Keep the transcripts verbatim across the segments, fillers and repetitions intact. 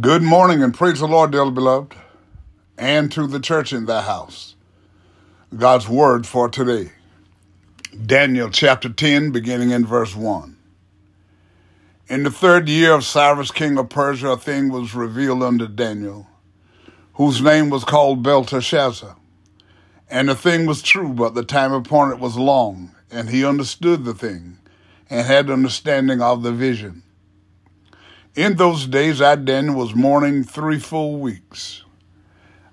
Good morning and praise the Lord, dearly beloved, and to the church in thy house. God's word for today. Daniel chapter ten, beginning in verse one. In the third year of Cyrus, king of Persia, a thing was revealed unto Daniel, whose name was called Belteshazzar. And the thing was true, but the time appointed was long, and he understood the thing, and had understanding of the vision. In those days I, Daniel, was mourning three full weeks.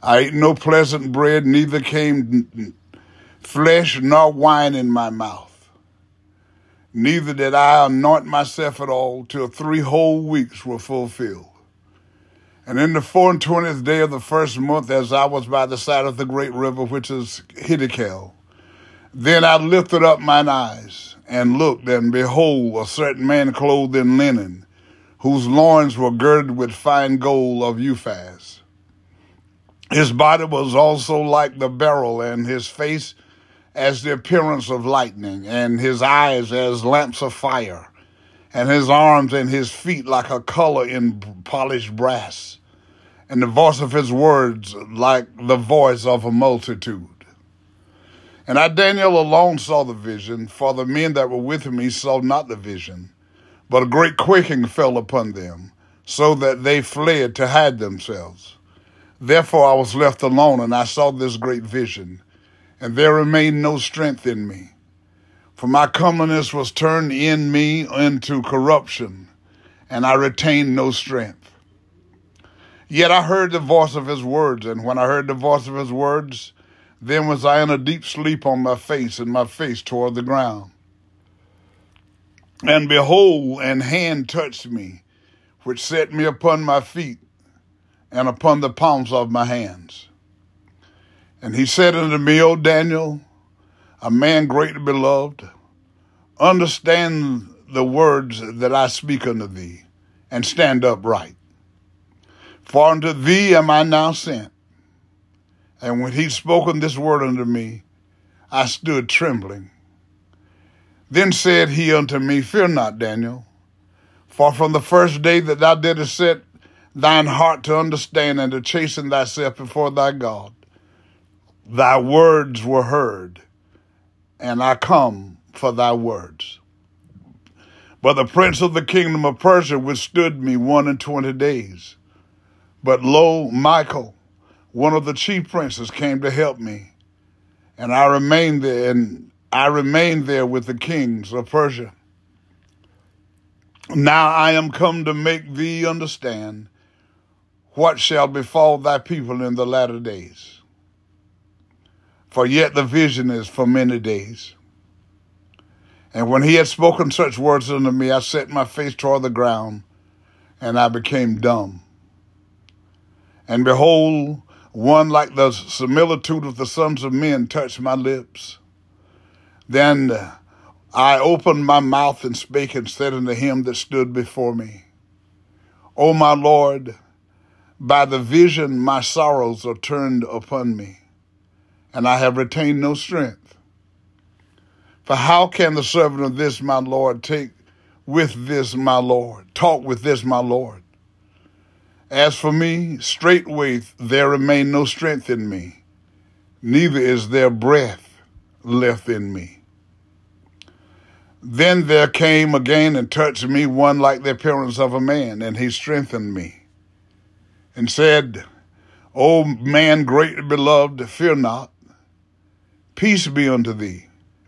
I ate no pleasant bread, neither came flesh nor wine in my mouth. Neither did I anoint myself at all till three whole weeks were fulfilled. And in the four and twentieth day of the first month, as I was by the side of the great river, which is Hiddekel, then I lifted up mine eyes and looked, and behold, a certain man clothed in linen, whose loins were girded with fine gold of Uphaz. His body was also like the beryl, and his face as the appearance of lightning, and his eyes as lamps of fire, and his arms and his feet like a color in polished brass, and the voice of his words like the voice of a multitude. And I, Daniel, alone saw the vision, for the men that were with me saw not the vision, but a great quaking fell upon them, so that they fled to hide themselves. Therefore I was left alone, and I saw this great vision, and there remained no strength in me. For my comeliness was turned in me into corruption, and I retained no strength. Yet I heard the voice of his words, and when I heard the voice of his words, then was I in a deep sleep on my face, and my face toward the ground. And behold, an hand touched me, which set me upon my feet and upon the palms of my hands. And he said unto me, O Daniel, a man greatly beloved, understand the words that I speak unto thee, and stand upright. For unto thee am I now sent. And when he spoke this word unto me, I stood trembling. Then said he unto me, Fear not, Daniel, for from the first day that thou didst set thine heart to understand and to chasten thyself before thy God, thy words were heard, and I come for thy words. But the prince of the kingdom of Persia withstood me one and twenty days. But lo, Michael, one of the chief princes, came to help me, and I remained there and I remained there with the kings of Persia. Now I am come to make thee understand what shall befall thy people in the latter days. For yet the vision is for many days. And when he had spoken such words unto me, I set my face toward the ground, and I became dumb. And behold, one like the similitude of the sons of men touched my lips. Then I opened my mouth and spake and said unto him that stood before me, O my Lord, by the vision my sorrows are turned upon me, and I have retained no strength. For how can the servant of this my Lord take with this my Lord, talk with this my Lord? As for me, straightway there remained no strength in me, neither is there breath left in me. Then there came again and touched me one like the appearance of a man, and he strengthened me, and said, O man greatly beloved, fear not. Peace be unto thee.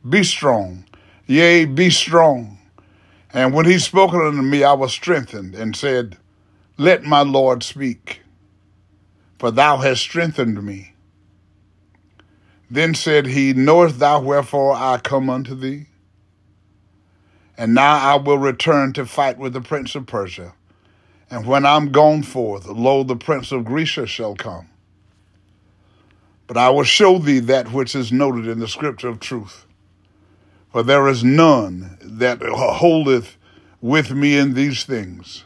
Be strong. Yea, be strong. And when he spoke unto me, I was strengthened, and said, Let my Lord speak, for thou hast strengthened me. Then said he, Knowest thou wherefore I come unto thee? And now I will return to fight with the prince of Persia. And when I am gone forth, lo, the prince of Grecia shall come. But I will show thee that which is noted in the scripture of truth. For there is none that holdeth with me in these things,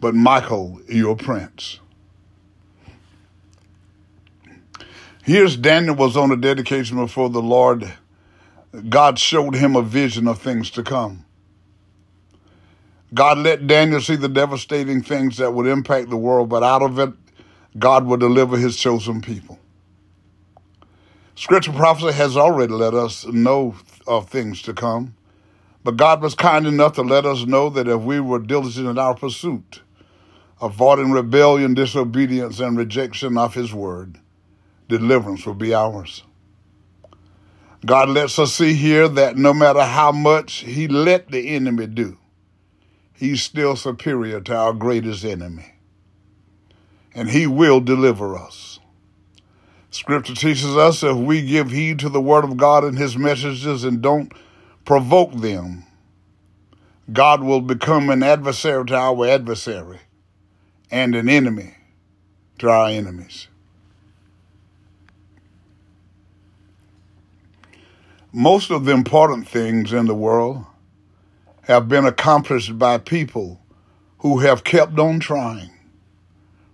but Michael, your prince. Here's Daniel was on a dedication before the Lord. God showed him a vision of things to come. God let Daniel see the devastating things that would impact the world, but out of it, God will deliver his chosen people. Scripture prophecy has already let us know of things to come, but God was kind enough to let us know that if we were diligent in our pursuit, avoiding rebellion, disobedience, and rejection of his word, deliverance will be ours. God lets us see here that no matter how much he let the enemy do, he's still superior to our greatest enemy, and he will deliver us. Scripture teaches us if we give heed to the word of God and his messages and don't provoke them, God will become an adversary to our adversary and an enemy to our enemies. Most of the important things in the world have been accomplished by people who have kept on trying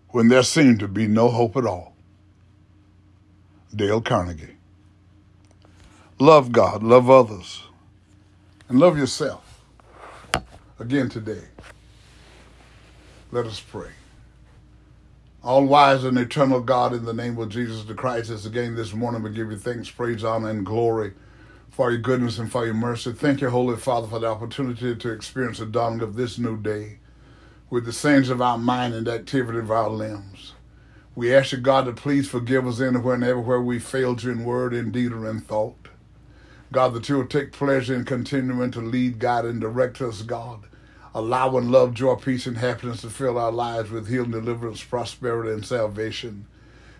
when there seemed to be no hope at all. Dale Carnegie. Love God, love others, and love yourself. Again today, let us pray. All wise and eternal God, in the name of Jesus the Christ, as again this morning we give you thanks, praise, honor, and glory for your goodness and for your mercy. Thank you, Holy Father, for the opportunity to experience the dawning of this new day with the saints of our mind and the activity of our limbs. We ask you, God, to please forgive us anywhere and everywhere we failed you in word, in deed, or in thought. God, that you will take pleasure in continuing to lead, guide, and direct us, God, allowing love, joy, peace, and happiness to fill our lives with healing, deliverance, prosperity, and salvation.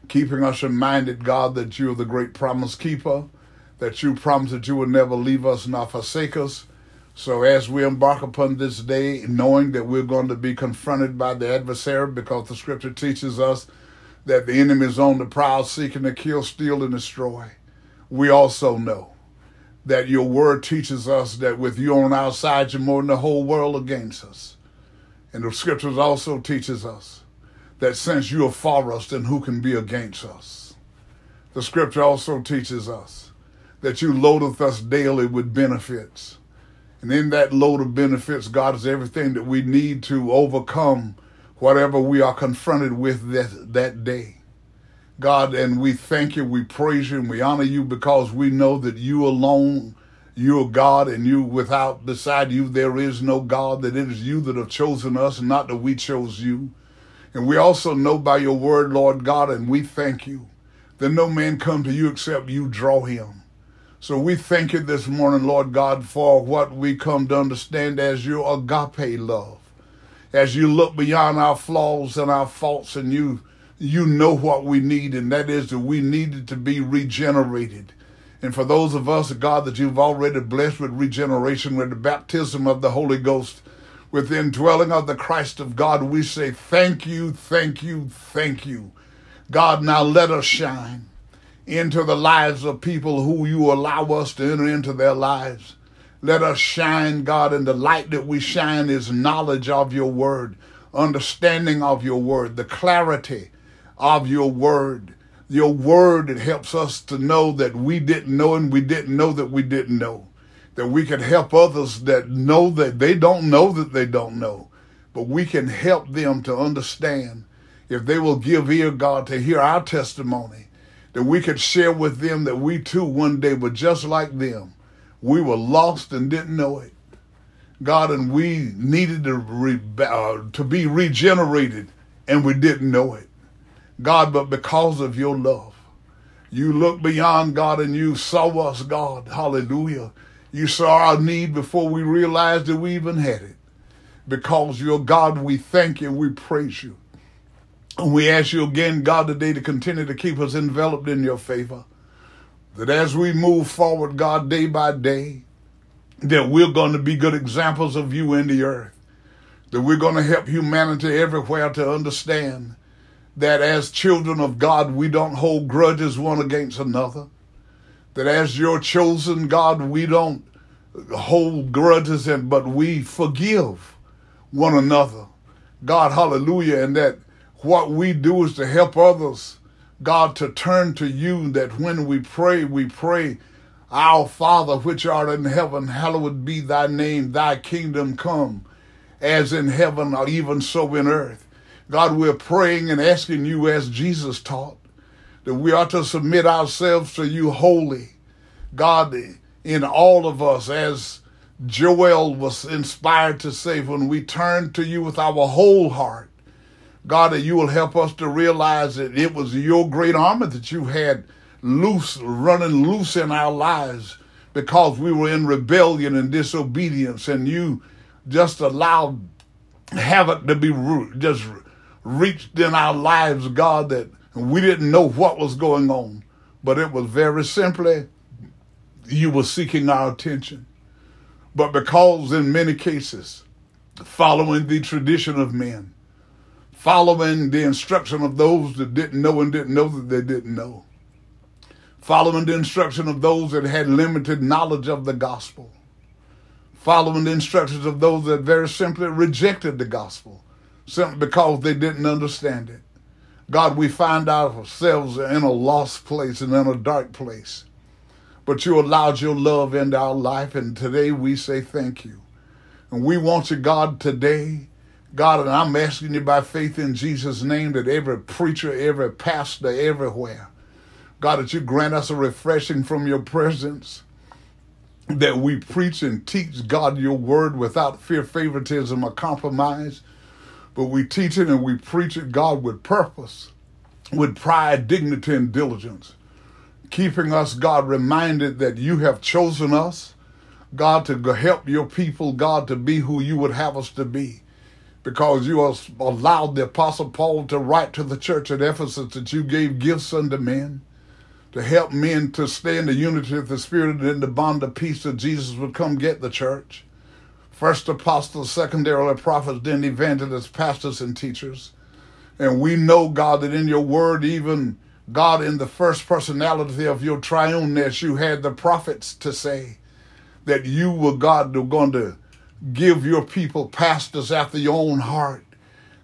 Keeping us reminded, God, that you are the great promise keeper, that you promised that you would never leave us nor forsake us. So as we embark upon this day, knowing that we're going to be confronted by the adversary, because the scripture teaches us that the enemy is on the prowl, seeking to kill, steal, and destroy. We also know that your word teaches us that with you on our side, you're more than the whole world against us. And the scriptures also teaches us that since you are for us, then who can be against us? The scripture also teaches us that you loadeth us daily with benefits. And in that load of benefits, God, is everything that we need to overcome whatever we are confronted with that, that day. God, and we thank you, we praise you, and we honor you, because we know that you alone, you are God, and you without, beside you, there is no God, that it is you that have chosen us, not that we chose you. And we also know by your word, Lord God, and we thank you, that no man come to you except you draw him. So we thank you this morning, Lord God, for what we come to understand as your agape love. As you look beyond our flaws and our faults, and you you know what we need, and that is that we needed to be regenerated. And for those of us, God, that you've already blessed with regeneration, with the baptism of the Holy Ghost, with the indwelling of the Christ of God, we say thank you, thank you, thank you. God, now let us shine into the lives of people who you allow us to enter into their lives. Let us shine, God, and the light that we shine is knowledge of your word, understanding of your word, the clarity of your word, your word that helps us to know that we didn't know and we didn't know that we didn't know, that we can help others that know that they don't know that they don't know, but we can help them to understand if they will give ear, God, to hear our testimony, that we could share with them that we too one day were just like them. We were lost and didn't know it, God, and we needed to, re, uh, to be regenerated, and we didn't know it, God, but because of your love, you looked beyond, God, and you saw us, God, hallelujah. You saw our need before we realized that we even had it. Because you're God, we thank you, we praise you. And we ask you again, God, today to continue to keep us enveloped in your favor. That as we move forward, God, day by day, that we're going to be good examples of you in the earth. That we're going to help humanity everywhere to understand that as children of God, we don't hold grudges one against another. That as your chosen God, we don't hold grudges, and but we forgive one another. God, hallelujah, and that what we do is to help others, God, to turn to you, that when we pray, we pray, our Father, which art in heaven, hallowed be thy name, thy kingdom come. as in heaven or even so in earth. God, we're praying and asking you, as Jesus taught, that we ought to submit ourselves to you wholly. God, in all of us, as Joel was inspired to say, when we turn to you with our whole heart, God, that you will help us to realize that it was your great armor that you had loose, running loose in our lives because we were in rebellion and disobedience, and you just allowed havoc to be just reached in our lives, God, that we didn't know what was going on, but it was very simply you were seeking our attention. But because in many cases, following the tradition of men, following the instruction of those that didn't know and didn't know that they didn't know, following the instruction of those that had limited knowledge of the gospel, following the instructions of those that very simply rejected the gospel simply because they didn't understand it. God, we find ourselves in a lost place and in a dark place. But you allowed your love into our life, and today we say thank you. And we want you, God, today. God, and I'm asking you by faith in Jesus' name that every preacher, every pastor, everywhere, God, that you grant us a refreshing from your presence, that we preach and teach, God, your word without fear, favoritism, or compromise. But we teach it and we preach it, God, with purpose, with pride, dignity, and diligence, keeping us, God, reminded that you have chosen us, God, to help your people, God, to be who you would have us to be, because you allowed the Apostle Paul to write to the church at Ephesus that you gave gifts unto men, to help men to stay in the unity of the Spirit and in the bond of peace, that Jesus would come get the church. First apostles, secondarily prophets, then evangelists, pastors, and teachers. And we know, God, that in your word, even, God, in the first personality of your triuneness, you had the prophets to say that you were, God, were going to give your people pastors after your own heart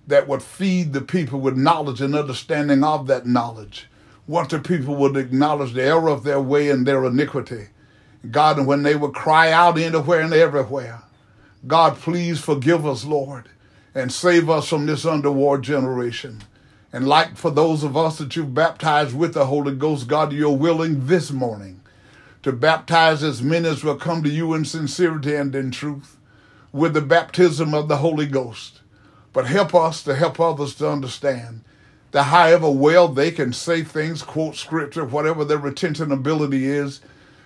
that would feed the people with knowledge and understanding of that knowledge. Once the people would acknowledge the error of their way and their iniquity, God, and when they would cry out anywhere and everywhere, God, please forgive us, Lord, and save us from this underworld generation. And like for those of us that you've baptized with the Holy Ghost, God, you're willing this morning to baptize as many as will come to you in sincerity and in truth with the baptism of the Holy Ghost. But help us to help others to understand that however well they can say things, quote scripture, whatever their retention ability is,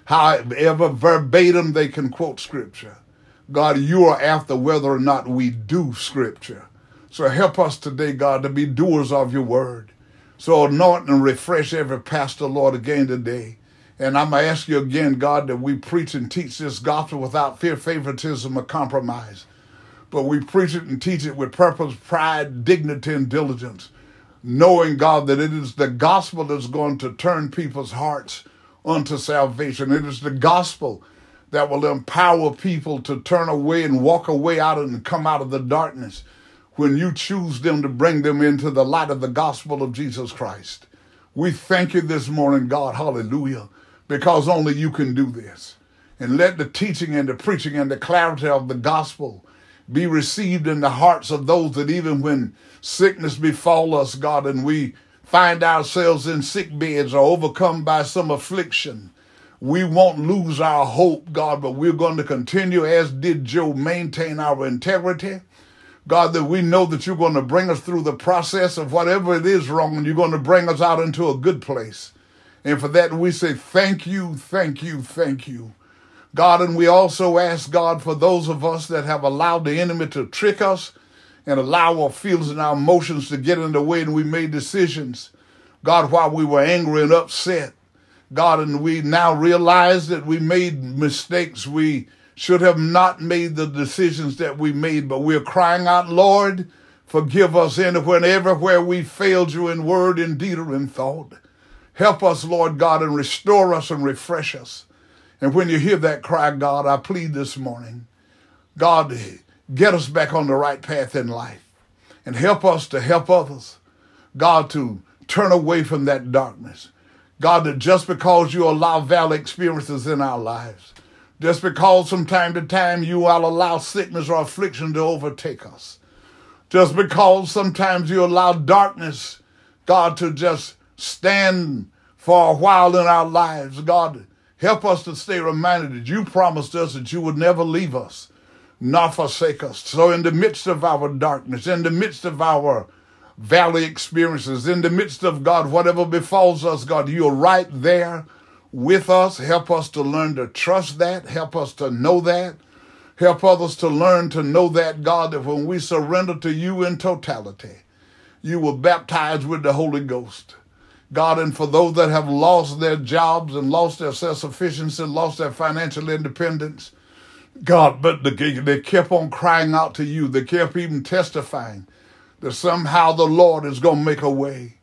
however verbatim they can quote scripture, God, you are after whether or not we do scripture. So help us today, God, to be doers of your word. So anoint and refresh every pastor, Lord, again today. And I'm going to ask you again, God, that we preach and teach this gospel without fear, favoritism, or compromise. But we preach it and teach it with purpose, pride, dignity, and diligence, knowing, God, that it is the gospel that's going to turn people's hearts unto salvation. It is the gospel that will empower people to turn away and walk away out and come out of the darkness when you choose them to bring them into the light of the gospel of Jesus Christ. We thank you this morning, God, hallelujah, because only you can do this. And let the teaching and the preaching and the clarity of the gospel be received in the hearts of those that even when sickness befall us, God, and we find ourselves in sick beds or overcome by some affliction, we won't lose our hope, God, but we're going to continue, as did Job, maintain our integrity. God, that we know that you're going to bring us through the process of whatever it is wrong, and you're going to bring us out into a good place. And for that, we say, thank you, thank you, thank you. God, and we also ask, God, for those of us that have allowed the enemy to trick us and allow our feelings and our emotions to get in the way, and we made decisions, God, while we were angry and upset. God, and we now realize that we made mistakes. We should have not made the decisions that we made, but we're crying out, Lord, forgive us anywhere and everywhere we failed you in word, in deed, or in thought. Help us, Lord God, and restore us and refresh us. And when you hear that cry, God, I plead this morning, God, get us back on the right path in life and help us to help others, God, to turn away from that darkness. God, that just because you allow valley experiences in our lives, Just because from time to time you will allow sickness or affliction to overtake us. Just because sometimes you allow darkness, God, to just stand for a while in our lives. God, help us to stay reminded that you promised us that you would never leave us, nor forsake us. So in the midst of our darkness, in the midst of our valley experiences, in the midst of, God, whatever befalls us, God, you're right there with us. Help us to learn to trust that. Help us to know that. Help others to learn to know that, God, that when we surrender to you in totality, you will baptize with the Holy Ghost. God, and for those that have lost their jobs and lost their self-sufficiency, lost their financial independence, God, but they, they kept on crying out to you. They kept even testifying that somehow the Lord is going to make a way.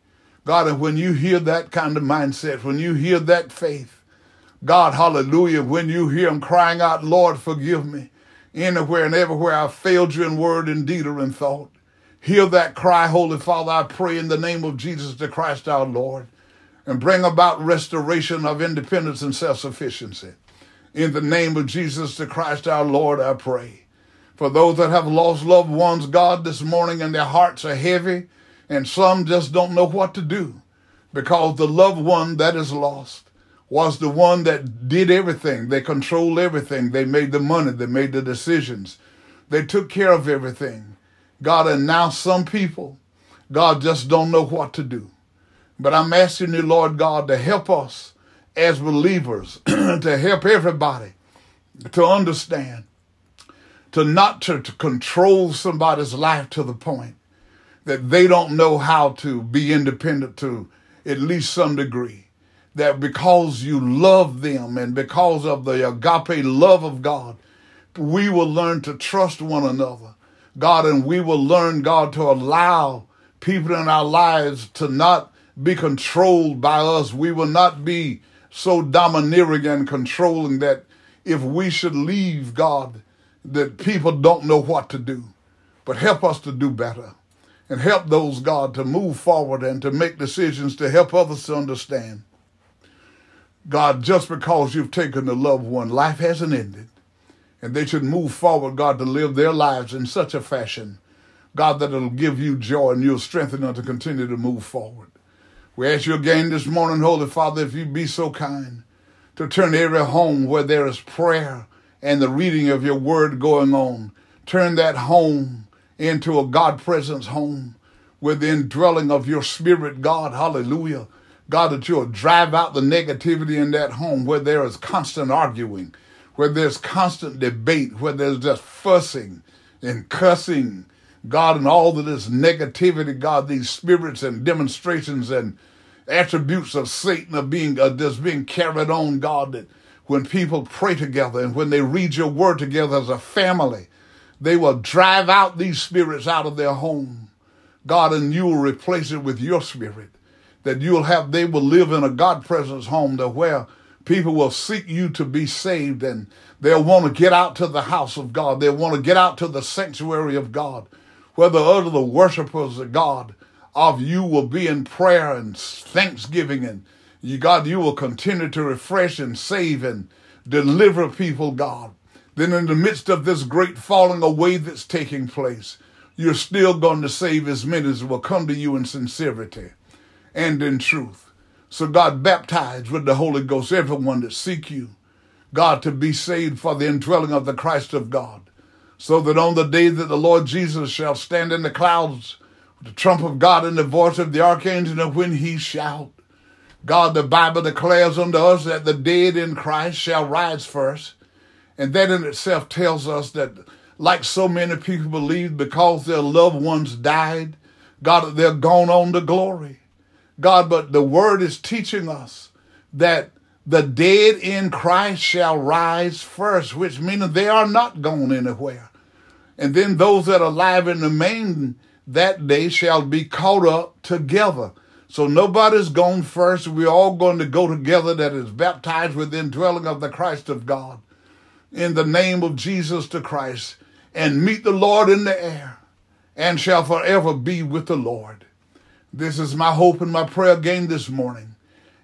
God, and when you hear that kind of mindset, when you hear that faith, God, hallelujah, when you hear them crying out, Lord, forgive me, anywhere and everywhere I failed you in word and deed or in thought. Hear that cry, Holy Father, I pray in the name of Jesus the Christ our Lord, and bring about restoration of independence and self-sufficiency. In the name of Jesus the Christ our Lord, I pray. For those that have lost loved ones, God, this morning, and their hearts are heavy, and some just don't know what to do because the loved one that is lost was the one that did everything. They controlled everything. They made the money. They made the decisions. They took care of everything. God, and now some people, God, just don't know what to do. But I'm asking you, Lord God, to help us as believers, to help everybody to understand, to not to, to control somebody's life to the point that they don't know how to be independent to at least some degree. That because you love them and because of the agape love of God, we will learn to trust one another, God, and we will learn, God, to allow people in our lives to not be controlled by us. We will not be so domineering and controlling that if we should leave, God, that people don't know what to do. But help us to do better. And help those, God, to move forward and to make decisions to help others to understand. God, just because you've taken the loved one, life hasn't ended. And they should move forward, God, to live their lives in such a fashion, God, that it'll give you joy and you'll strengthen them to continue to move forward. We ask you again this morning, Holy Father, if you be so kind, to turn every home where there is prayer and the reading of your word going on, turn that home into a God presence home with the indwelling of your spirit, God, hallelujah. God, that you'll drive out the negativity in that home where there is constant arguing, where there's constant debate, where there's just fussing and cussing, God, and all of this negativity, God, these spirits and demonstrations and attributes of Satan are being uh, just being carried on, God, that when people pray together and when they read your word together as a family, they will drive out these spirits out of their home, God, and you will replace it with your spirit, that you'll have, they will live in a God presence home to where people will seek you to be saved, and they'll want to get out to the house of God. They'll want to get out to the sanctuary of God, where the other worshipers of God, of you, will be in prayer and thanksgiving, and you, God, you will continue to refresh and save and deliver people, God. Then in the midst of this great falling away that's taking place, you're still going to save as many as will come to you in sincerity and in truth. So God, baptize with the Holy Ghost everyone that seek you, God, to be saved for the indwelling of the Christ of God, so that on the day that the Lord Jesus shall stand in the clouds with the trump of God and the voice of the archangel, and when he shout, God, the Bible declares unto us that the dead in Christ shall rise first. And that in itself tells us that, like so many people believe, because their loved ones died, God, they're gone on to glory. God, but the word is teaching us that the dead in Christ shall rise first, which means they are not gone anywhere. And then those that are alive and remain that day shall be caught up together. So nobody's gone first. We're all going to go together that is baptized with the indwelling of the Christ of God. In the name of Jesus the Christ, and meet the Lord in the air, and shall forever be with the Lord. This is my hope and my prayer again this morning.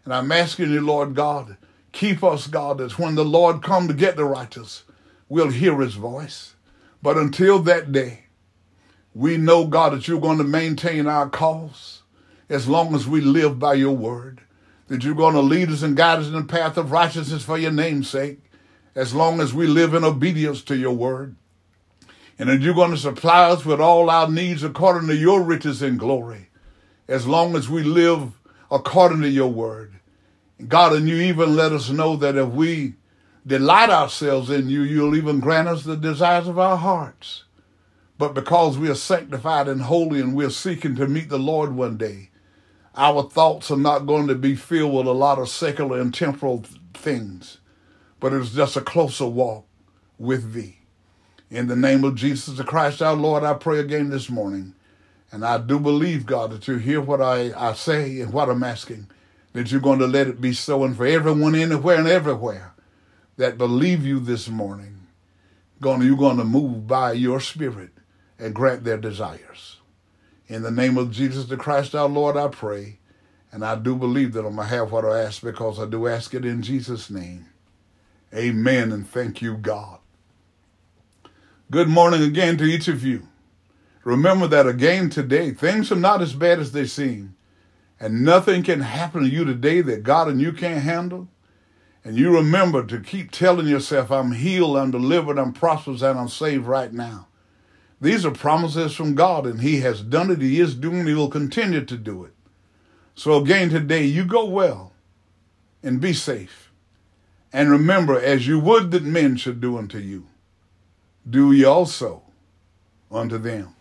And I'm asking you, Lord God, Keep us, God, as when the Lord come to get the righteous, we'll hear his voice. But until that day, we know, God, that you're going to maintain our cause as long as we live by your word, that you're going to lead us and guide us in the path of righteousness for your name's sake, as long as we live in obedience to your word, and that you're going to supply us with all our needs according to your riches and glory, as long as we live according to your word. God, and you even let us know that if we delight ourselves in you, you'll even grant us the desires of our hearts. But because we are sanctified and holy and we're seeking to meet the Lord one day, our thoughts are not going to be filled with a lot of secular and temporal things, but it's just a closer walk with thee. In the name of Jesus Christ, our Lord, I pray again this morning. And I do believe, God, that you hear what I, I say and what I'm asking, that you're going to let it be so. And for everyone anywhere and everywhere that believe you this morning, you're going to move by your spirit and grant their desires. In the name of Jesus the Christ, our Lord, I pray. And I do believe that I'm going to have what I ask, because I do ask it in Jesus' name. Amen, and thank you, God. Good morning again to each of you. Remember that again today, things are not as bad as they seem. And nothing can happen to you today that God and you can't handle. And you remember to keep telling yourself, I'm healed, I'm delivered, I'm prosperous, and I'm saved right now. These are promises from God, and he has done it, he is doing it, he will continue to do it. So again today, you go well and be safe. And remember, as you would that men should do unto you, do ye also unto them.